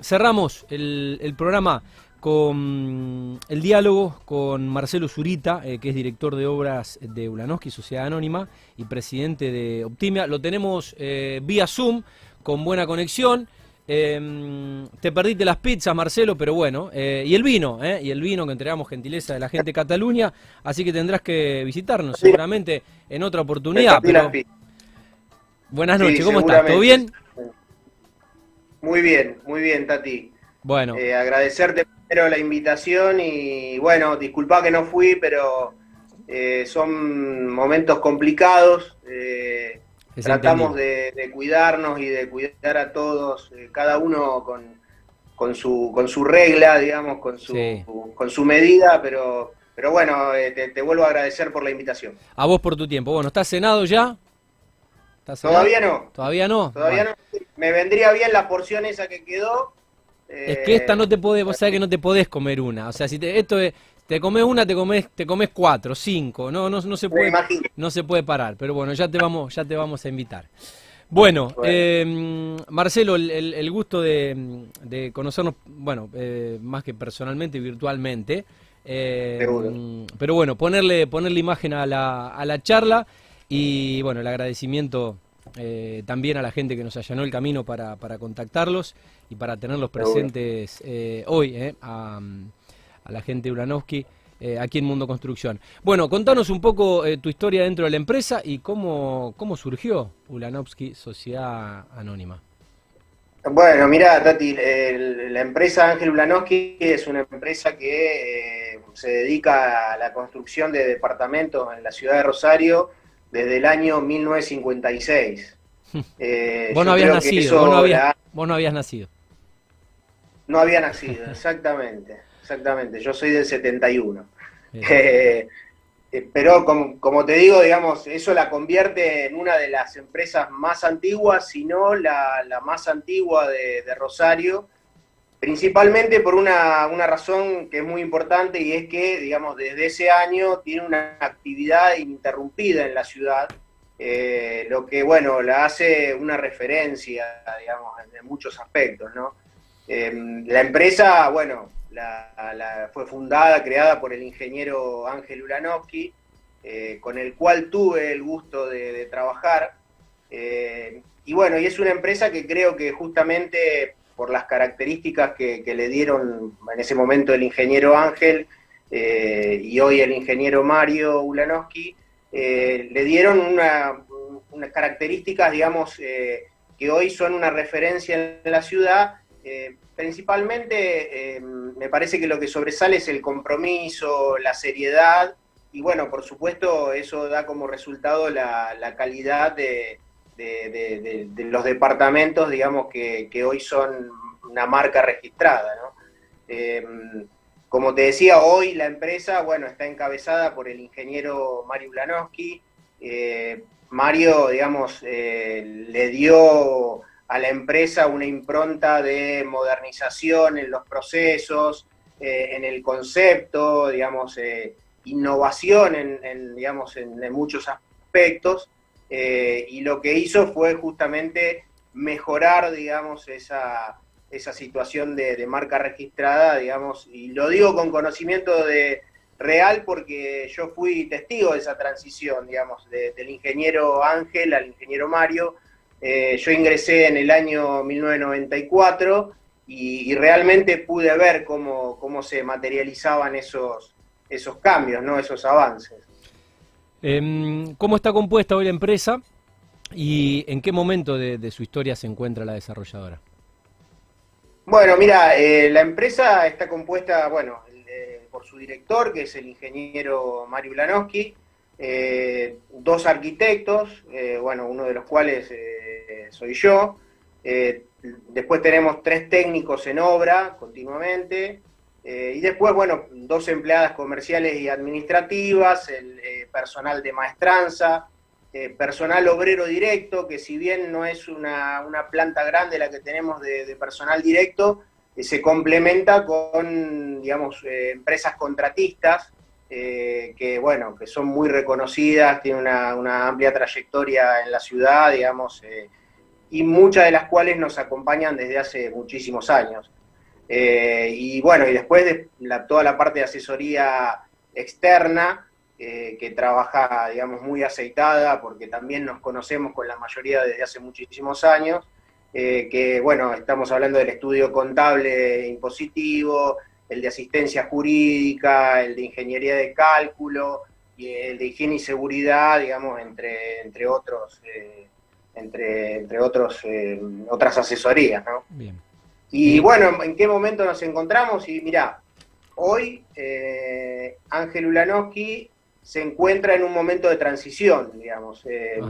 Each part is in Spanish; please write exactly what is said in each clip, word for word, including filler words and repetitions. cerramos el, el programa con el diálogo con Marcelo Zurita, eh, que es director de obras de Ulanovsky, Sociedad Anónima, y presidente de Optimia. Lo tenemos eh, vía Zoom, con buena conexión. Eh, te perdiste las pizzas, Marcelo, pero bueno, eh, y el vino, eh, y el vino que entregamos gentileza de la gente de Cataluña, así que tendrás que visitarnos seguramente en otra oportunidad. Pero... Buenas noches, sí, ¿cómo estás? ¿Todo bien? Muy bien, muy bien, Tati. Bueno. Eh, agradecerte primero la invitación y bueno, disculpa que no fui, pero eh, son momentos complicados. Eh, Tratamos de, de cuidarnos y de cuidar a todos, eh, cada uno con, con, su, con su regla, digamos, con su, sí. con su medida, pero, pero bueno, eh, te, te vuelvo a agradecer por la invitación. A vos por tu tiempo. Bueno, ¿estás cenado ya? ¿Estás cenado? Todavía no. ¿Todavía no? Todavía bueno. no. Me vendría bien la porción esa que quedó. Eh, es que esta no te podés, vos sabés que no te podés comer una. O sea, si te, esto es... Te comes una, te comes, te comes cuatro, cinco, no, no, no se puede, no se puede parar, pero bueno, ya te vamos, ya te vamos a invitar. Bueno, bueno. Eh, Marcelo, el, el gusto de, de conocernos, bueno, eh, más que personalmente, virtualmente, eh, pero bueno, ponerle, ponerle imagen a la, a la charla y bueno, el agradecimiento eh, también a la gente que nos allanó el camino para, para contactarlos y para tenerlos presentes eh, hoy, eh, a... a la gente de Ulanovsky, eh, aquí en Mundo Construcción. Bueno, contanos un poco eh, tu historia dentro de la empresa y cómo, cómo surgió Ulanovsky Sociedad Anónima. Bueno, mirá, Tati, el, la empresa Ángel Ulanovsky es una empresa que eh, se dedica a la construcción de departamentos en la ciudad de Rosario desde el año mil novecientos cincuenta y seis. eh, vos, no habías nacido, vos, no habías, la... vos no habías nacido. No había nacido, exactamente. Exactamente, yo soy del setenta y uno. Eh, pero como, como te digo, digamos, eso la convierte en una de las empresas más antiguas, si no la, la más antigua de, de Rosario, principalmente por una, una razón que es muy importante y es que, digamos, desde ese año tiene una actividad ininterrumpida en la ciudad, eh, lo que, bueno, la hace una referencia, digamos, en muchos aspectos, ¿no? Eh, la empresa, bueno... La, la, fue fundada, creada por el ingeniero Ángel Ulanovsky, eh, con el cual tuve el gusto de, de trabajar. Eh, y bueno, y es una empresa que creo que justamente por las características que, que le dieron en ese momento el ingeniero Ángel eh, y hoy el ingeniero Mario Blanowski, eh, le dieron una, unas características, digamos, eh, que hoy son una referencia en la ciudad. Eh, principalmente eh, me parece que lo que sobresale es el compromiso, la seriedad y bueno, por supuesto eso da como resultado la, la calidad de, de, de, de, de los departamentos, digamos, que, que hoy son una marca registrada, ¿no? Eh, como te decía, hoy la empresa, bueno, está encabezada por el ingeniero Mario Blanowski. eh, Mario, digamos, eh, le dio... a la empresa una impronta de modernización en los procesos, eh, en el concepto, digamos, eh, innovación en, en, digamos, en, en muchos aspectos, eh, y lo que hizo fue justamente mejorar, digamos, esa, esa situación de, de marca registrada, digamos, y lo digo con conocimiento de real porque yo fui testigo de esa transición, digamos, de, del ingeniero Ángel al ingeniero Mario. Eh, yo ingresé en el año mil novecientos noventa y cuatro y, y realmente pude ver cómo, cómo se materializaban esos, esos cambios, ¿no? Esos avances. Eh, ¿Cómo está compuesta hoy la empresa y en qué momento de, de su historia se encuentra la desarrolladora? Bueno, mira, eh, la empresa está compuesta, bueno, eh, por su director, que es el ingeniero Mario Blanowski. Eh, dos arquitectos, eh, bueno, uno de los cuales eh, soy yo. Eh, después tenemos tres técnicos en obra continuamente. Eh, y después, bueno, dos empleadas comerciales y administrativas, el eh, personal de maestranza, eh, personal obrero directo, que si bien no es una, una planta grande la que tenemos de, de personal directo, eh, se complementa con, digamos, eh, empresas contratistas. Eh, que bueno, que son muy reconocidas, tienen una, una amplia trayectoria en la ciudad, digamos, eh, y muchas de las cuales nos acompañan desde hace muchísimos años. Eh, y bueno, y después de la, toda la parte de asesoría externa, eh, que trabaja, digamos, muy aceitada, porque también nos conocemos con la mayoría desde hace muchísimos años, eh, que bueno, estamos hablando del estudio contable impositivo, el de asistencia jurídica, el de ingeniería de cálculo, y el de higiene y seguridad, digamos, entre, entre otros, eh, entre, entre otros, eh, otras asesorías, ¿no? Bien. Y bueno, ¿en qué momento nos encontramos? Y mirá, hoy eh, Ángel Ulanovsky se encuentra en un momento de transición, digamos. Eh,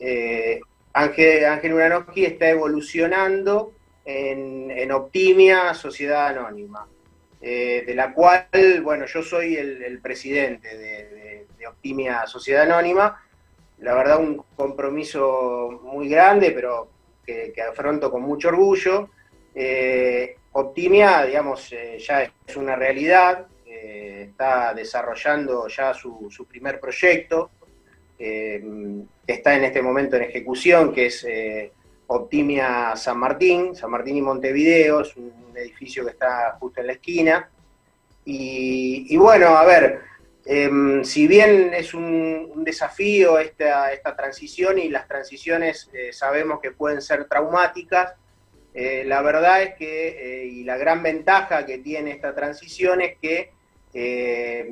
eh, Ángel, Ángel Ulanovsky está evolucionando en, en Optimia Sociedad Anónima, eh, de la cual, bueno, yo soy el, el presidente de, de, de Optimia Sociedad Anónima. La verdad, un compromiso muy grande, pero que, que afronto con mucho orgullo. Eh, Optimia, digamos, eh, ya es una realidad, eh, está desarrollando ya su, su primer proyecto, eh, está en este momento en ejecución, que es eh, Optimia San Martín, San Martín y Montevideo, es un edificio que está justo en la esquina, y, y bueno, a ver, eh, si bien es un, un desafío esta, esta transición, y las transiciones eh, sabemos que pueden ser traumáticas, Eh, la verdad es que, eh, y la gran ventaja que tiene esta transición es que eh,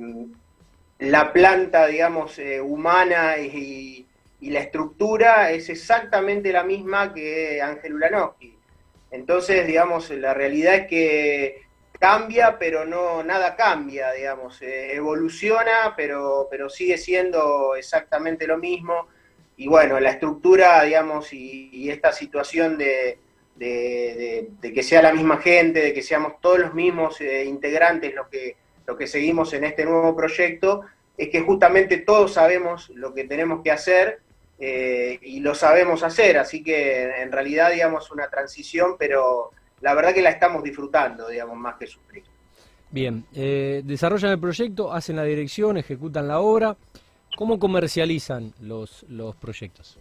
la planta, digamos, eh, humana y, y la estructura es exactamente la misma que Ángel Ulanovsky. Entonces, digamos, la realidad es que cambia, pero no nada cambia, digamos, eh, evoluciona, pero, pero sigue siendo exactamente lo mismo. Y bueno, la estructura, digamos, y, y esta situación de... De, de, de que sea la misma gente, de que seamos todos los mismos eh, integrantes los que, los que seguimos en este nuevo proyecto, es que justamente todos sabemos lo que tenemos que hacer eh, y lo sabemos hacer, así que en realidad, digamos, una transición, pero la verdad que la estamos disfrutando, digamos, más que sufrir. Bien, eh, desarrollan el proyecto, hacen la dirección, ejecutan la obra, ¿cómo comercializan los, los proyectos?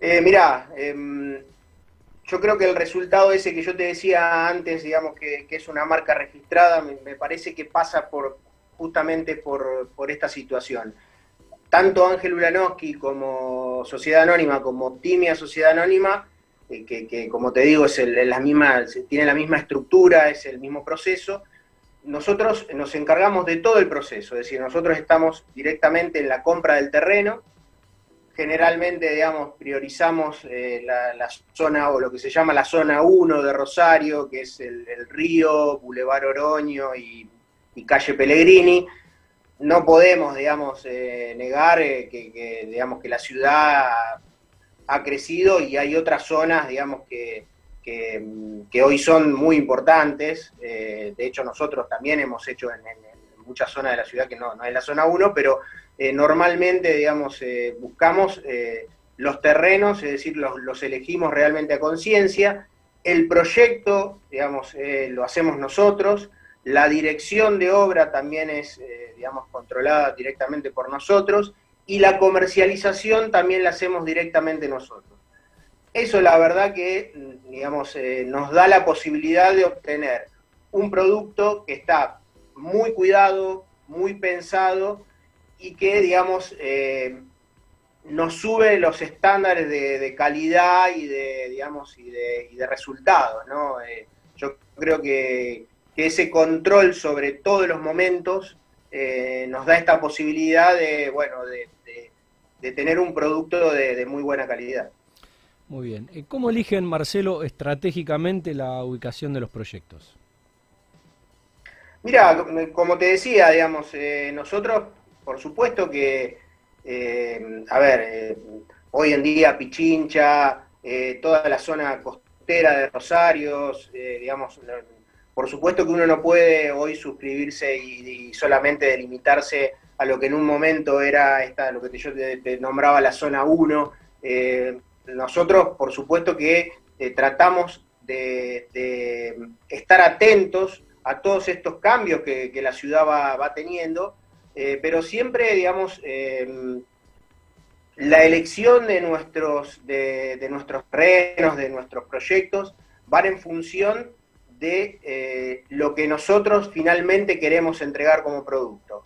Eh, mirá, eh, yo creo que el resultado ese que yo te decía antes, digamos, que, que es una marca registrada, me, me parece que pasa por justamente por, por esta situación. Tanto Ángel Ulanovsky como Sociedad Anónima, como Optimia Sociedad Anónima, eh, que, que como te digo, es el, la misma, tiene la misma estructura, es el mismo proceso. Nosotros nos encargamos de todo el proceso, es decir, nosotros estamos directamente en la compra del terreno. Generalmente, digamos, priorizamos eh, la, la zona, o lo que se llama la zona uno de Rosario, que es el, el río, Boulevard Oroño y, y calle Pellegrini. No podemos, digamos, eh, negar eh, que, que, digamos, que la ciudad ha crecido y hay otras zonas, digamos, que, que, que hoy son muy importantes. Eh, de hecho, nosotros también hemos hecho en, en, en muchas zonas de la ciudad que no, no es la zona uno, pero... Eh, normalmente, digamos, eh, buscamos eh, los terrenos, es decir, los, los elegimos realmente a conciencia, el proyecto, digamos, eh, lo hacemos nosotros, la dirección de obra también es, eh, digamos, controlada directamente por nosotros, y la comercialización también la hacemos directamente nosotros. Eso, la verdad que, digamos, eh, nos da la posibilidad de obtener un producto que está muy cuidado, muy pensado, y que, digamos, eh, nos sube los estándares de, de calidad y de, digamos, y de, y de resultados, ¿no? Eh, yo creo que, que ese control sobre todos los momentos eh, nos da esta posibilidad de, bueno, de, de, de tener un producto de, de muy buena calidad. Muy bien. ¿Cómo eligen, Marcelo, estratégicamente la ubicación de los proyectos? Mirá, como te decía, digamos, eh, nosotros... Por supuesto que, eh, a ver, eh, hoy en día Pichincha, eh, toda la zona costera de Rosario, eh, digamos, por supuesto que uno no puede hoy suscribirse y, y solamente delimitarse a lo que en un momento era esta, lo que yo te, te nombraba la zona uno. Eh, nosotros, por supuesto que eh, tratamos de, de estar atentos a todos estos cambios que, que la ciudad va, va teniendo, Eh, pero siempre, digamos, eh, La elección de nuestros, de, de nuestros terrenos, de nuestros proyectos, van en función de eh, lo que nosotros finalmente queremos entregar como producto,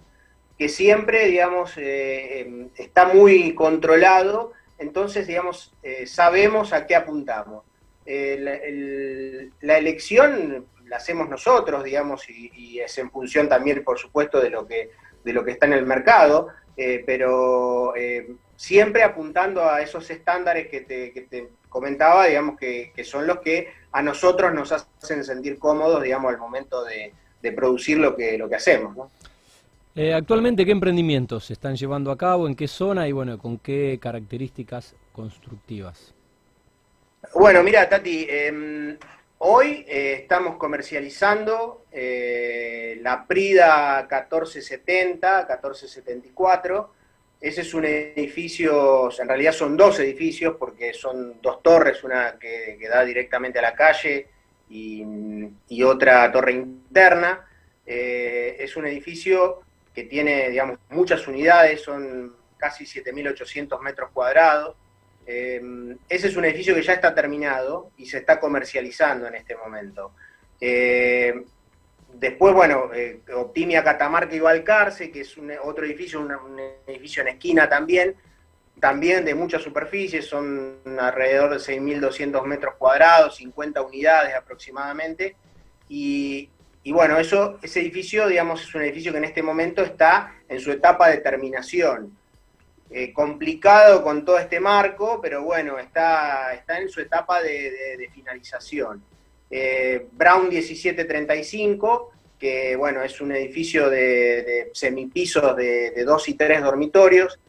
que siempre, digamos, eh, está muy controlado, entonces, digamos, eh, sabemos a qué apuntamos. Eh, la, el, la elección la hacemos nosotros, digamos, y, y es en función también, por supuesto, de lo que, de lo que está en el mercado, eh, pero eh, siempre apuntando a esos estándares que te, que te comentaba, digamos, que, que son los que a nosotros nos hacen sentir cómodos, digamos, al momento de, de producir lo que, lo que hacemos, ¿no? Eh, actualmente, ¿qué emprendimientos se están llevando a cabo? ¿En qué zona? Y bueno, ¿con qué características constructivas? Bueno, mira, Tati, eh, hoy eh, estamos comercializando eh, la Prida catorce setenta, catorce setenta y cuatro. Ese es un edificio, en realidad son dos edificios, porque son dos torres, una que, que da directamente a la calle y, y otra torre interna. Eh, es un edificio que tiene, digamos, muchas unidades, son casi siete mil ochocientos metros cuadrados. Eh, ese es un edificio que ya está terminado y se está comercializando en este momento. Eh, después, bueno, eh, Optimia Catamarca y Valcarce, que es un, otro edificio, un, un edificio en esquina también, también de muchas superficies, son alrededor de seis mil doscientos metros cuadrados, cincuenta unidades aproximadamente, y... Y bueno, eso, ese edificio, digamos, es un edificio que en este momento está en su etapa de terminación. Eh, complicado con todo este marco, pero bueno, está, está en su etapa de, de, de finalización. Eh, Brown diecisiete treinta y cinco, que bueno, es un edificio de, de semipisos de, de dos y tres dormitorios,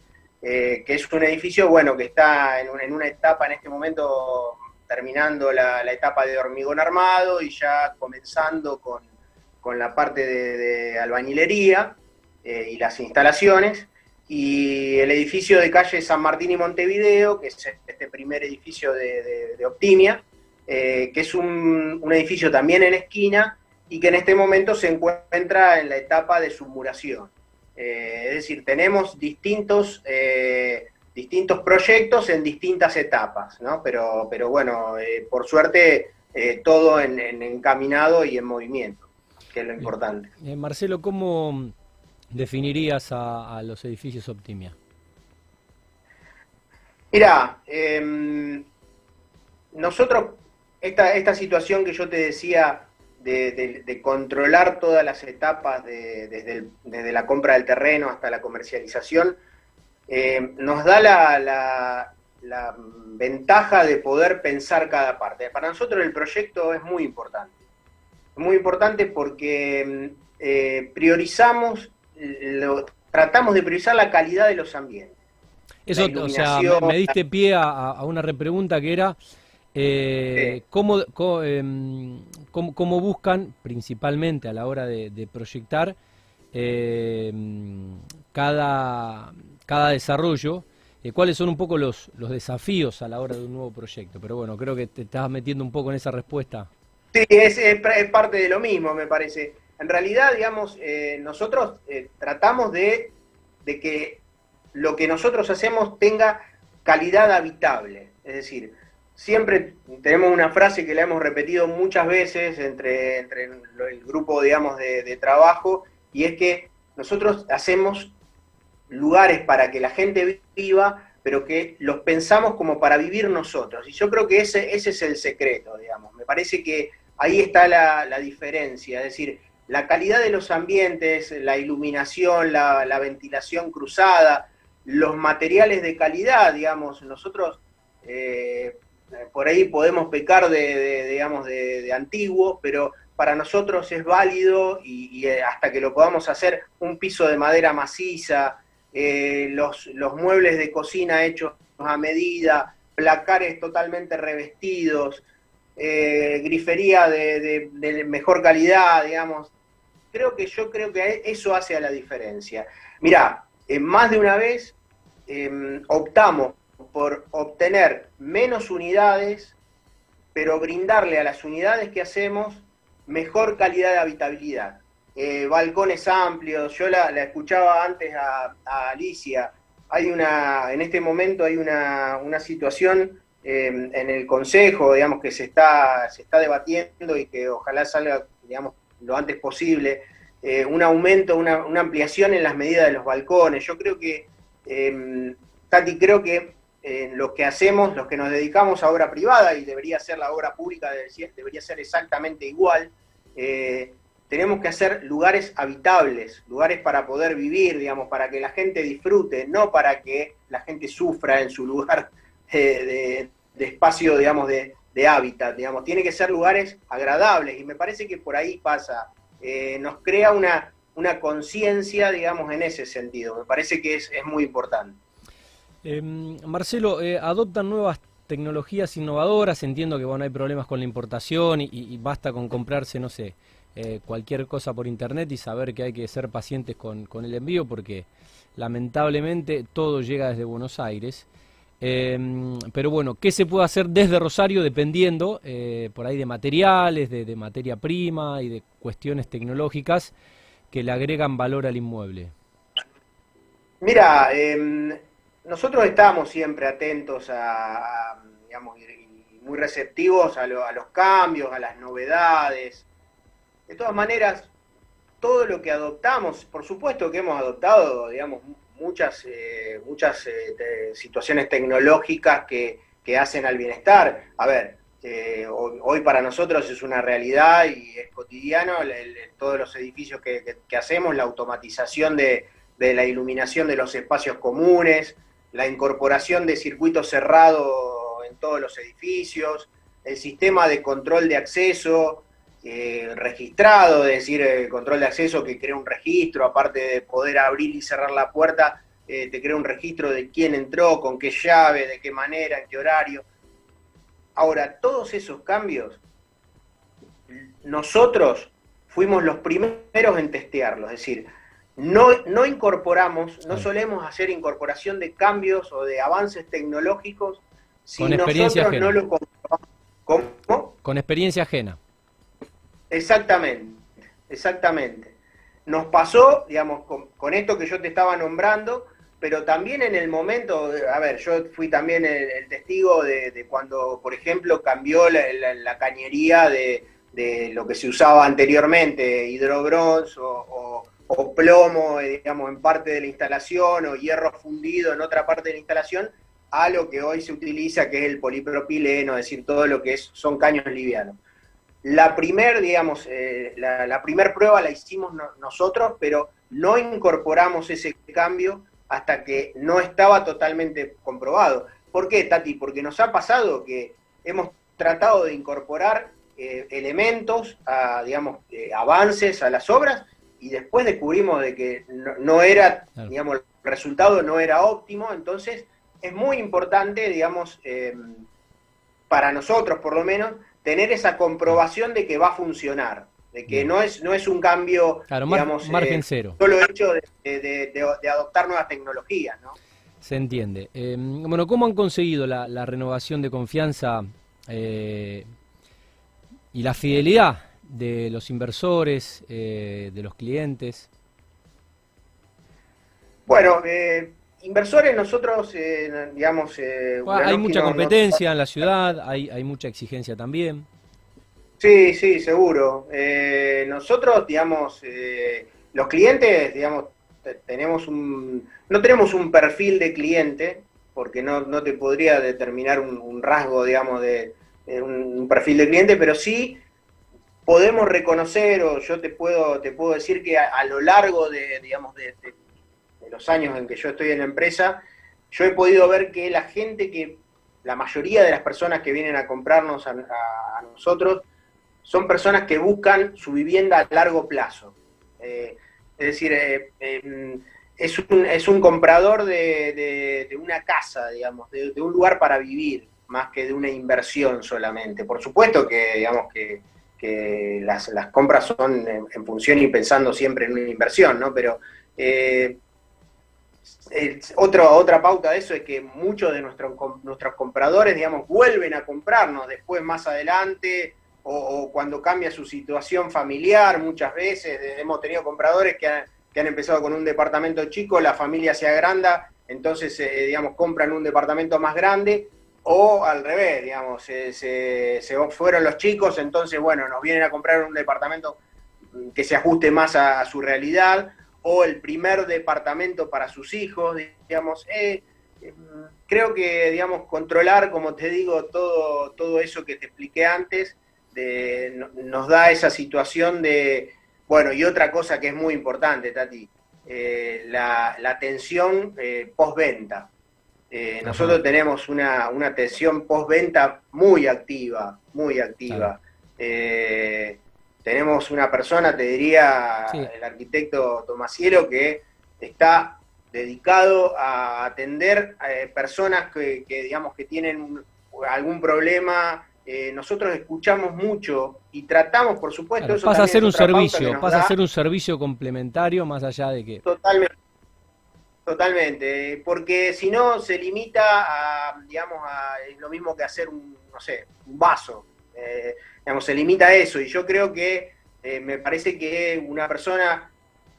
eh, que es un edificio, bueno, que está en una, en una etapa en este momento terminando la, la etapa de hormigón armado y ya comenzando con... con la parte de, de albañilería eh, y las instalaciones, y el edificio de calle San Martín y Montevideo, que es este primer edificio de, de, de Optimia, eh, que es un, un edificio también en esquina, y que en este momento se encuentra en la etapa de submuración. Eh, es decir, tenemos distintos, eh, distintos proyectos en distintas etapas, ¿no? Pero, pero bueno, eh, por suerte, eh, todo en, en encaminado y en movimiento, que es lo importante. Eh, Marcelo, ¿cómo definirías a, a los edificios Optimia? Mirá, eh, nosotros, esta, esta situación que yo te decía de, de, de controlar todas las etapas de, desde, el, desde la compra del terreno hasta la comercialización, eh, nos da la, la, la ventaja de poder pensar cada parte. Para nosotros el proyecto es muy importante. Muy importante porque eh, priorizamos, lo, tratamos de priorizar la calidad de los ambientes. Eso, o sea, me, me diste pie a, a una repregunta que era, eh, sí. ¿cómo, cómo, eh, cómo, ¿cómo buscan, principalmente a la hora de, de proyectar, eh, cada, cada desarrollo? Eh, ¿Cuáles son un poco los, los desafíos a la hora de un nuevo proyecto? Pero bueno, creo que te estás metiendo un poco en esa respuesta. Sí, es, es, es parte de lo mismo, me parece. En realidad, digamos, eh, nosotros eh, tratamos de, de que lo que nosotros hacemos tenga calidad habitable. Es decir, siempre tenemos una frase que la hemos repetido muchas veces entre, entre el grupo, digamos, de, de trabajo, y es que nosotros hacemos lugares para que la gente viva, pero que los pensamos como para vivir nosotros. Y yo creo que ese, ese es el secreto, digamos. Me parece que ahí está la, la diferencia, es decir, la calidad de los ambientes, la iluminación, la, la ventilación cruzada, los materiales de calidad, digamos. Nosotros eh, por ahí podemos pecar de, de, digamos, de, de antiguos, pero para nosotros es válido y, y hasta que lo podamos hacer un piso de madera maciza, Eh, los, los muebles de cocina hechos a medida, placares totalmente revestidos, eh, grifería de, de, de mejor calidad, digamos. Creo que yo creo que eso hace a la diferencia. Mirá, eh, más de una vez eh, optamos por obtener menos unidades, pero brindarle a las unidades que hacemos mejor calidad de habitabilidad. Eh, balcones amplios. Yo la, la escuchaba antes a, a Alicia hay una, en este momento hay una, una situación eh, en el Consejo, digamos, que se está, se está debatiendo y que ojalá salga, digamos, lo antes posible, eh, un aumento, una, una ampliación en las medidas de los balcones. Yo creo que, eh, Tati, creo que eh, los que hacemos, los que nos dedicamos a obra privada, y debería ser la obra pública, debería ser exactamente igual, eh, tenemos que hacer lugares habitables, lugares para poder vivir, digamos, para que la gente disfrute, no para que la gente sufra en su lugar eh, de, de espacio, digamos, de, de hábitat, digamos. Tiene que ser lugares agradables, y me parece que por ahí pasa. Eh, nos crea una, una conciencia, digamos, en ese sentido. Me parece que es, es muy importante. Eh, Marcelo, eh, adoptan nuevas tecnologías innovadoras. Entiendo que, bueno, hay problemas con la importación y, y basta con comprarse, no sé, Eh, cualquier cosa por internet y saber que hay que ser pacientes con, con el envío, porque lamentablemente todo llega desde Buenos Aires. Eh, pero bueno, ¿qué se puede hacer desde Rosario dependiendo eh, por ahí de materiales, de, de materia prima y de cuestiones tecnológicas que le agregan valor al inmueble? Mira, eh, nosotros estamos siempre atentos a, a digamos, y muy receptivos a, lo, a los cambios, a las novedades. De todas maneras, todo lo que adoptamos, por supuesto que hemos adoptado, digamos, muchas, eh, muchas eh, te, situaciones tecnológicas que, que hacen al bienestar. A ver, eh, hoy, hoy para nosotros es una realidad y es cotidiano, el, el, todos los edificios que, que, que hacemos, la automatización de, de la iluminación de los espacios comunes, la incorporación de circuitos cerrados en todos los edificios, el sistema de control de acceso, Eh, registrado, es decir, el control de acceso que crea un registro, aparte de poder abrir y cerrar la puerta, eh, te crea un registro de quién entró, con qué llave, de qué manera, en qué horario. Ahora, todos esos cambios, nosotros fuimos los primeros en testearlos, es decir, no, no incorporamos, no solemos hacer incorporación de cambios o de avances tecnológicos si nosotros no lo comprobamos. ¿Cómo? Con experiencia ajena. Exactamente, exactamente. Nos pasó, digamos, con, con esto que yo te estaba nombrando, pero también en el momento, a ver, yo fui también el, el testigo de, de cuando, por ejemplo, cambió la, la, la cañería de, de lo que se usaba anteriormente, hidrobronce o, o, o plomo, digamos, en parte de la instalación, o hierro fundido en otra parte de la instalación, a lo que hoy se utiliza, que es el polipropileno, es decir, todo lo que es, son caños livianos. La primer, digamos, eh, la, la primer prueba la hicimos no, nosotros, pero no incorporamos ese cambio hasta que no estaba totalmente comprobado. ¿Por qué, Tati? Porque nos ha pasado que hemos tratado de incorporar eh, elementos, a, digamos, eh, avances a las obras, y después descubrimos de que no, no era, digamos, el resultado no era óptimo. Entonces es muy importante, digamos, eh, para nosotros por lo menos, tener esa comprobación de que va a funcionar, de que no es, no es un cambio, claro, digamos, margen eh, cero. Solo hecho de, de, de, de adoptar nuevas tecnologías, ¿no? Se entiende. Eh, bueno, ¿cómo han conseguido la, la renovación de confianza eh, y la fidelidad de los inversores, eh, de los clientes? Bueno, eh, inversores nosotros, eh, digamos... Eh, hay mucha competencia nos... en la ciudad, hay, hay mucha exigencia también. Sí, sí, seguro. Eh, nosotros, digamos, eh, los clientes, digamos, tenemos un... No tenemos un perfil de cliente, porque no, no te podría determinar un, un rasgo, digamos, de, de un perfil de cliente, pero sí podemos reconocer, o yo te puedo, te puedo decir que a, a lo largo de, digamos, de... de los años en que yo estoy en la empresa, yo he podido ver que la gente que, la mayoría de las personas que vienen a comprarnos a, a, a nosotros, son personas que buscan su vivienda a largo plazo. Eh, es decir, eh, eh, es, un, es un comprador de, de, de una casa, digamos, de, de un lugar para vivir, más que de una inversión solamente. Por supuesto que, digamos, que, que las, las compras son en, en función y pensando siempre en una inversión, ¿no? Pero... Eh, El, otro, otra pauta de eso es que muchos de nuestros, nuestros compradores, digamos, vuelven a comprarnos después, más adelante, o, o cuando cambia su situación familiar. Muchas veces hemos tenido compradores que han, que han empezado con un departamento chico, la familia se agranda entonces, eh, digamos, compran un departamento más grande, o al revés, digamos, eh, se, se fueron los chicos, entonces, bueno, nos vienen a comprar un departamento que se ajuste más a, a su realidad, o el primer departamento para sus hijos, digamos, eh, eh, creo que, digamos, controlar, como te digo, todo, todo eso que te expliqué antes, de, no, nos da esa situación de, bueno, y otra cosa que es muy importante, Tati, eh, la, la atención eh, postventa. Eh, nosotros tenemos una, una atención postventa muy activa, muy activa. Eh, tenemos una persona, te diría, sí, el arquitecto Tomasiero, que está dedicado a atender a personas que, que, digamos, que tienen algún problema. Eh, nosotros escuchamos mucho y tratamos, por supuesto... Claro, eso pasa a ser un servicio, pasa a ser un servicio complementario más allá de que... Totalmente, totalmente, porque si no se limita a, digamos, a, es lo mismo que hacer un, no sé, un vaso, eh, digamos, se limita a eso, y yo creo que, eh, me parece que una persona,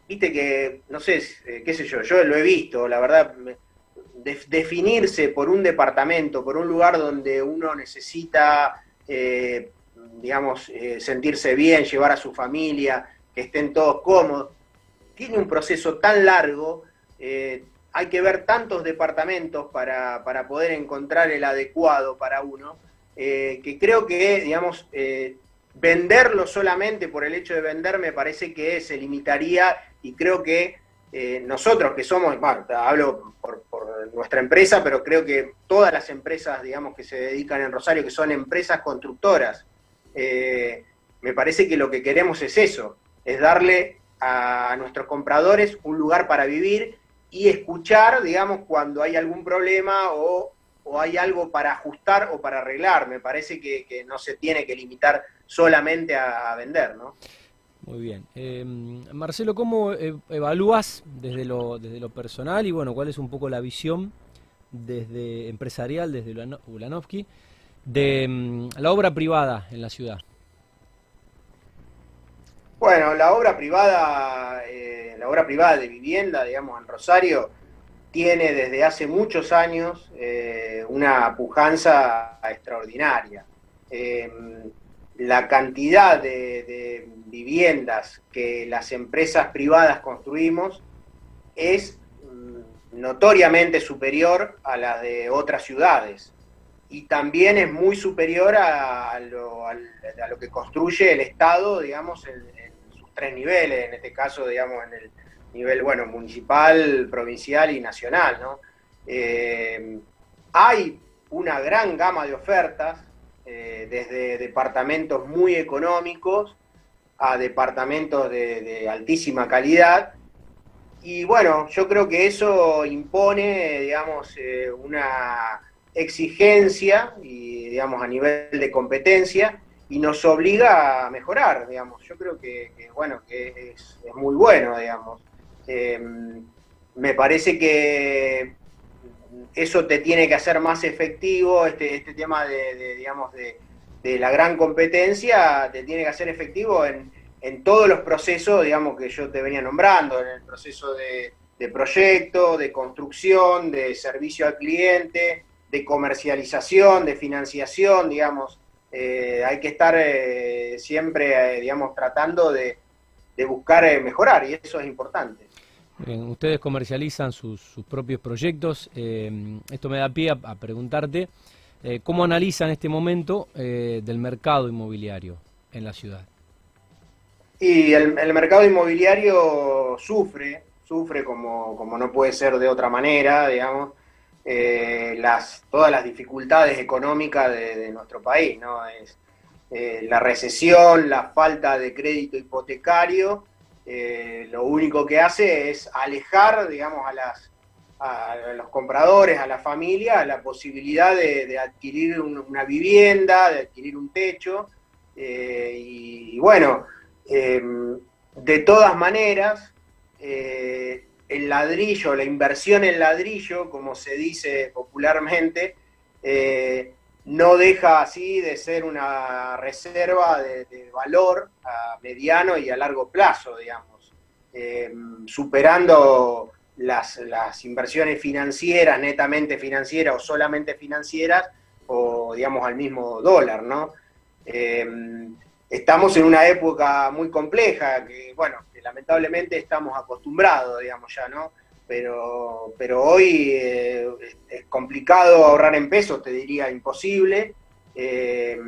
viste que, no sé, eh, qué sé yo, yo lo he visto, la verdad... Me, De, definirse por un departamento, por un lugar donde uno necesita, eh, digamos, eh, sentirse bien, llevar a su familia, que estén todos cómodos, tiene un proceso tan largo, eh, hay que ver tantos departamentos para, para poder encontrar el adecuado para uno, eh, que creo que, digamos, eh, venderlo solamente por el hecho de vender me parece que se limitaría, y creo que Eh, nosotros que somos, bueno, hablo por, por nuestra empresa, pero creo que todas las empresas, digamos, que se dedican en Rosario, que son empresas constructoras, eh, me parece que lo que queremos es eso, es darle a nuestros compradores un lugar para vivir y escuchar, digamos, cuando hay algún problema o, o hay algo para ajustar o para arreglar. Me parece que, que no se tiene que limitar solamente a, a vender, ¿no? Muy bien. Eh, Marcelo, ¿cómo evalúas desde lo, desde lo personal y, bueno, cuál es un poco la visión desde empresarial, desde Ulanovsky, de um, la obra privada en la ciudad? Bueno, la obra privada, eh, la obra privada de vivienda, digamos, en Rosario, tiene desde hace muchos años eh, una pujanza extraordinaria. Eh, La cantidad de, de viviendas que las empresas privadas construimos es notoriamente superior a la de otras ciudades, y también es muy superior a lo, a lo que construye el Estado, digamos, en, en sus tres niveles, en este caso, digamos, en el nivel, bueno, municipal, provincial y nacional, ¿no? Eh, hay una gran gama de ofertas, desde departamentos muy económicos a departamentos de, de altísima calidad, y bueno, yo creo que eso impone, digamos, eh, una exigencia, y, digamos, a nivel de competencia, y nos obliga a mejorar, digamos. Yo creo que, que bueno, que es, es muy bueno, digamos. Eh, me parece que eso te tiene que hacer más efectivo, este, este tema de, de, digamos, de, de la gran competencia, te tiene que hacer efectivo en, en todos los procesos, digamos, que yo te venía nombrando, en el proceso de, de proyecto, de construcción, de servicio al cliente, de comercialización, de financiación, digamos, eh, hay que estar eh, siempre, eh, digamos, tratando de, de buscar eh, mejorar, y eso es importante. Bien, ustedes comercializan sus, sus propios proyectos. Eh, esto me da pie a, a preguntarte, eh, ¿cómo analizan este momento eh, del mercado inmobiliario en la ciudad? Y el, el mercado inmobiliario sufre, sufre como, como no puede ser de otra manera, digamos, eh, las, todas las dificultades económicas de, de nuestro país, ¿no? Es, eh, la recesión, la falta de crédito hipotecario. Eh, lo único que hace es alejar, digamos, a, las, a los compradores, a la familia, la posibilidad de, de adquirir un, una vivienda, de adquirir un techo, eh, y, y bueno, eh, de todas maneras, eh, el ladrillo, la inversión en ladrillo, como se dice popularmente, eh, no deja así de ser una reserva de, de valor a mediano y a largo plazo, digamos, eh, superando las, las inversiones financieras, netamente financieras o solamente financieras, o digamos al mismo dólar, ¿no? Eh, estamos en una época muy compleja, que bueno, que lamentablemente estamos acostumbrados, digamos ya, ¿no? Pero, pero hoy eh, es complicado ahorrar en pesos, te diría imposible, eh,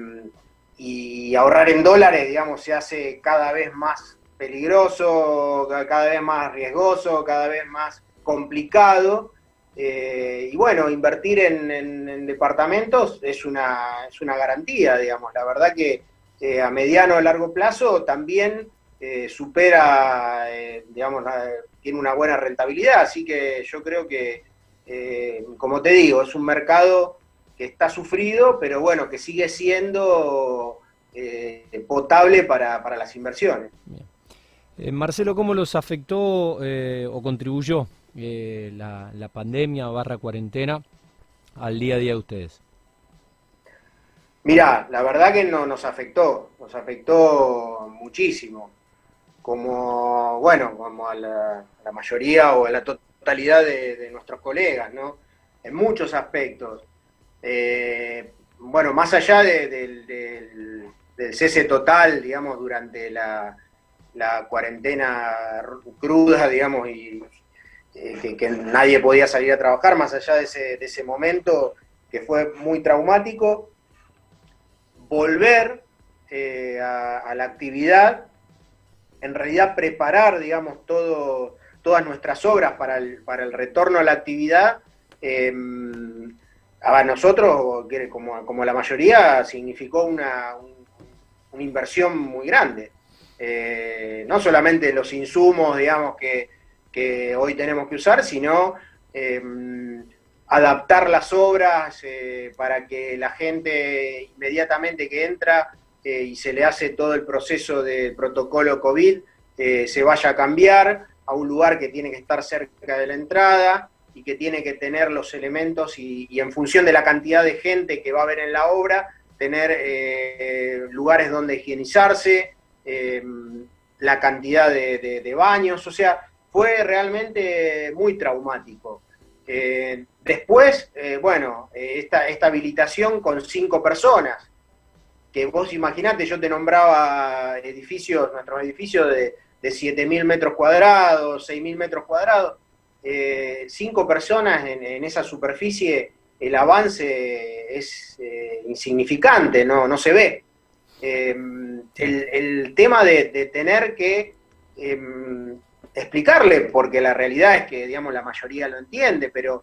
y ahorrar en dólares, digamos, se hace cada vez más peligroso, cada vez más riesgoso, cada vez más complicado, eh, y bueno, invertir en, en, en departamentos es una, es una garantía, digamos, la verdad que eh, a mediano o largo plazo también eh, supera, eh, digamos, tiene una buena rentabilidad, así que yo creo que, eh, como te digo, es un mercado que está sufrido, pero bueno, que sigue siendo eh, potable para, para las inversiones. Eh, Marcelo, ¿cómo los afectó eh, o contribuyó eh, la, la pandemia barra cuarentena al día a día de ustedes? Mirá, la verdad que no, nos afectó, nos afectó muchísimo. Como, bueno, como a la, la mayoría o a la totalidad de, de nuestros colegas, ¿no? En muchos aspectos. Eh, bueno, más allá de, de, de, del cese total, digamos, durante la, la cuarentena cruda, digamos, y eh, que, que nadie podía salir a trabajar, más allá de ese, de ese momento que fue muy traumático, volver eh, a, a la actividad, en realidad preparar, digamos, todo, todas nuestras obras para el, para el retorno a la actividad, eh, a nosotros, como, como la mayoría, significó una, un, una inversión muy grande. Eh, no solamente los insumos, digamos, que, que hoy tenemos que usar, sino eh, adaptar las obras eh, para que la gente inmediatamente que entra Eh, y se le hace todo el proceso de protocolo COVID, eh, se vaya a cambiar a un lugar que tiene que estar cerca de la entrada y que tiene que tener los elementos y, y en función de la cantidad de gente que va a haber en la obra, tener eh, lugares donde higienizarse, eh, la cantidad de, de, de baños, o sea, fue realmente muy traumático. Eh, después, eh, bueno, esta, esta habilitación con cinco personas, que vos imaginate, yo te nombraba edificios, nuestros edificios de, de siete mil metros cuadrados, seis mil metros cuadrados, eh, cinco personas en, en esa superficie, el avance es eh, insignificante, no, no se ve. Eh, el, el tema de, de tener que eh, explicarle, porque la realidad es que, digamos, la mayoría lo entiende, pero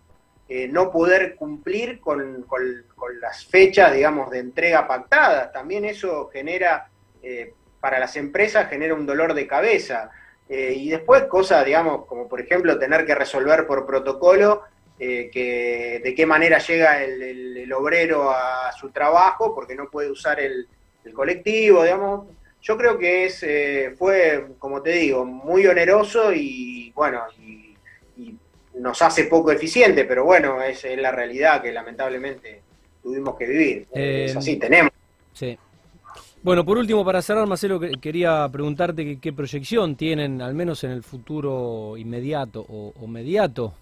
Eh, no poder cumplir con, con, con las fechas, digamos, de entrega pactadas. También eso genera, eh, para las empresas, genera un dolor de cabeza. Eh, y después cosas, digamos, como por ejemplo tener que resolver por protocolo eh, que, de qué manera llega el, el, el obrero a su trabajo, porque no puede usar el, el colectivo, digamos. Yo creo que es eh, fue, como te digo, muy oneroso y, bueno, y, y nos hace poco eficiente, pero bueno, es, es la realidad que lamentablemente tuvimos que vivir. Eh, es así, tenemos. Sí. Bueno, por último, para cerrar, Marcelo, que, quería preguntarte qué, qué proyección tienen, al menos en el futuro inmediato o, o mediato.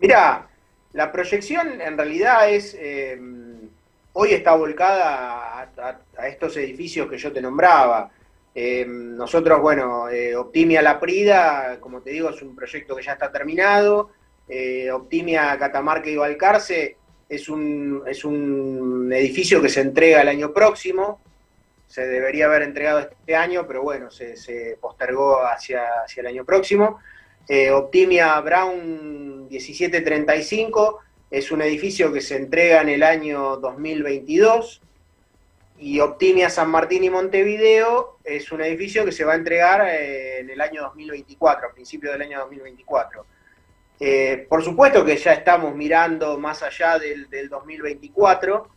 Mirá, la proyección en realidad es, eh, hoy está volcada a, a, a estos edificios que yo te nombraba. Eh, nosotros, bueno, eh, Optimia La Prida, como te digo, es un proyecto que ya está terminado. Eh, Optimia Catamarca y Valcarce es un, es un edificio que se entrega el año próximo. Se debería haber entregado este año, pero bueno, se, se postergó hacia, hacia el año próximo. Eh, Optimia Brown diecisiete treinta y cinco es un edificio que se entrega en el año dos mil veintidós. Y Optimia San Martín y Montevideo es un edificio que se va a entregar en el año dos mil veinticuatro, a principios del año dos mil veinticuatro. Eh, por supuesto que ya estamos mirando más allá del, del dos mil veinticuatro,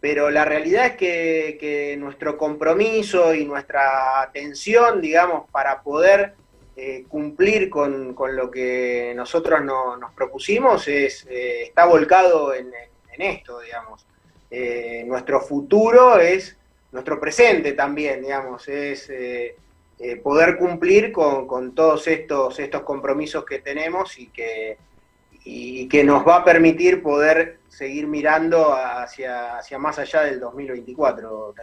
pero la realidad es que, que nuestro compromiso y nuestra atención, digamos, para poder eh, cumplir con, con lo que nosotros no, nos propusimos, es, eh, está volcado en, en esto, digamos. Eh, nuestro futuro es nuestro presente también, digamos, es eh, eh, poder cumplir con, con todos estos, estos compromisos que tenemos y que, y que nos va a permitir poder seguir mirando hacia, hacia más allá del dos mil veinticuatro.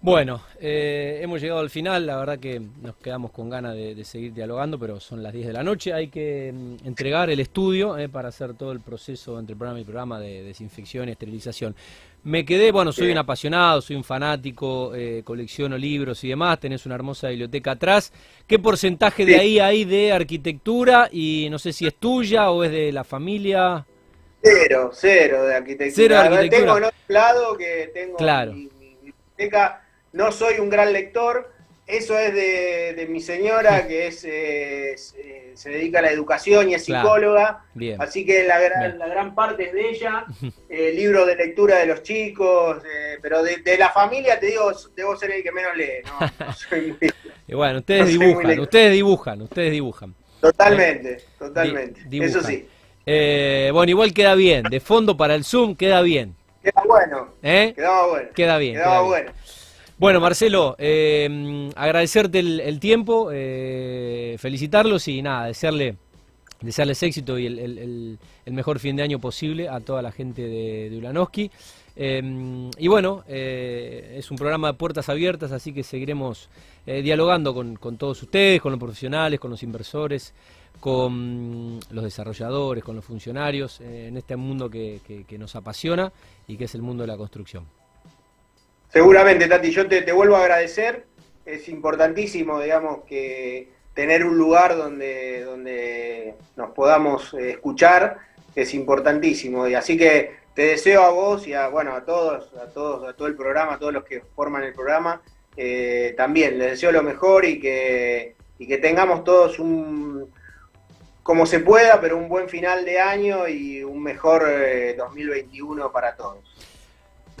Bueno, eh, hemos llegado al final, la verdad que nos quedamos con ganas de, de seguir dialogando, pero son las diez de la noche, hay que entregar el estudio eh, para hacer todo el proceso entre programa y programa de desinfección y esterilización. Me quedé, bueno, soy un apasionado, soy un fanático, eh, colecciono libros y demás, tenés una hermosa biblioteca atrás. ¿Qué porcentaje de ahí hay de arquitectura? Y no sé si es tuya o es de la familia. Cero, cero de arquitectura. Cero de arquitectura. Tengo en otro lado que tengo claro. mi, mi biblioteca. No soy un gran lector, eso es de, de mi señora que es, eh, se, se dedica a la educación y es psicóloga, claro. Así que la gran, la gran parte es de ella, eh, libros de lectura de los chicos, eh, pero de, de la familia te digo, debo ser el que menos lee, no, no soy muy, y bueno, ustedes no dibujan, ustedes dibujan, ustedes dibujan. Totalmente, eh, totalmente, di, dibujan. Eso sí. Eh, bueno, igual queda bien, de fondo para el Zoom queda bien. Queda bueno, ¿eh? Quedaba bueno. Queda bien, quedaba queda bien. bueno. Bueno, Marcelo, eh, agradecerte el, el tiempo, eh, felicitarlos y nada, desearle, desearles éxito y el, el, el mejor fin de año posible a toda la gente de, de Ulanovsky. Eh, y bueno, eh, es un programa de puertas abiertas, así que seguiremos eh, dialogando con, con todos ustedes, con los profesionales, con los inversores, con los desarrolladores, con los funcionarios, eh, en este mundo que, que, que nos apasiona y que es el mundo de la construcción. Seguramente, Tati, yo te, te vuelvo a agradecer, es importantísimo, digamos, que tener un lugar donde, donde nos podamos eh, escuchar, es importantísimo, y así que te deseo a vos y a, bueno, a todos, a todos, a todo el programa, a todos los que forman el programa, eh, también les deseo lo mejor y que, y que tengamos todos un, como se pueda, pero un buen final de año y un mejor eh, dos mil veintiuno para todos.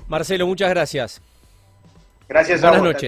Marcelo, muchas gracias. Gracias a vos. Buenas noches.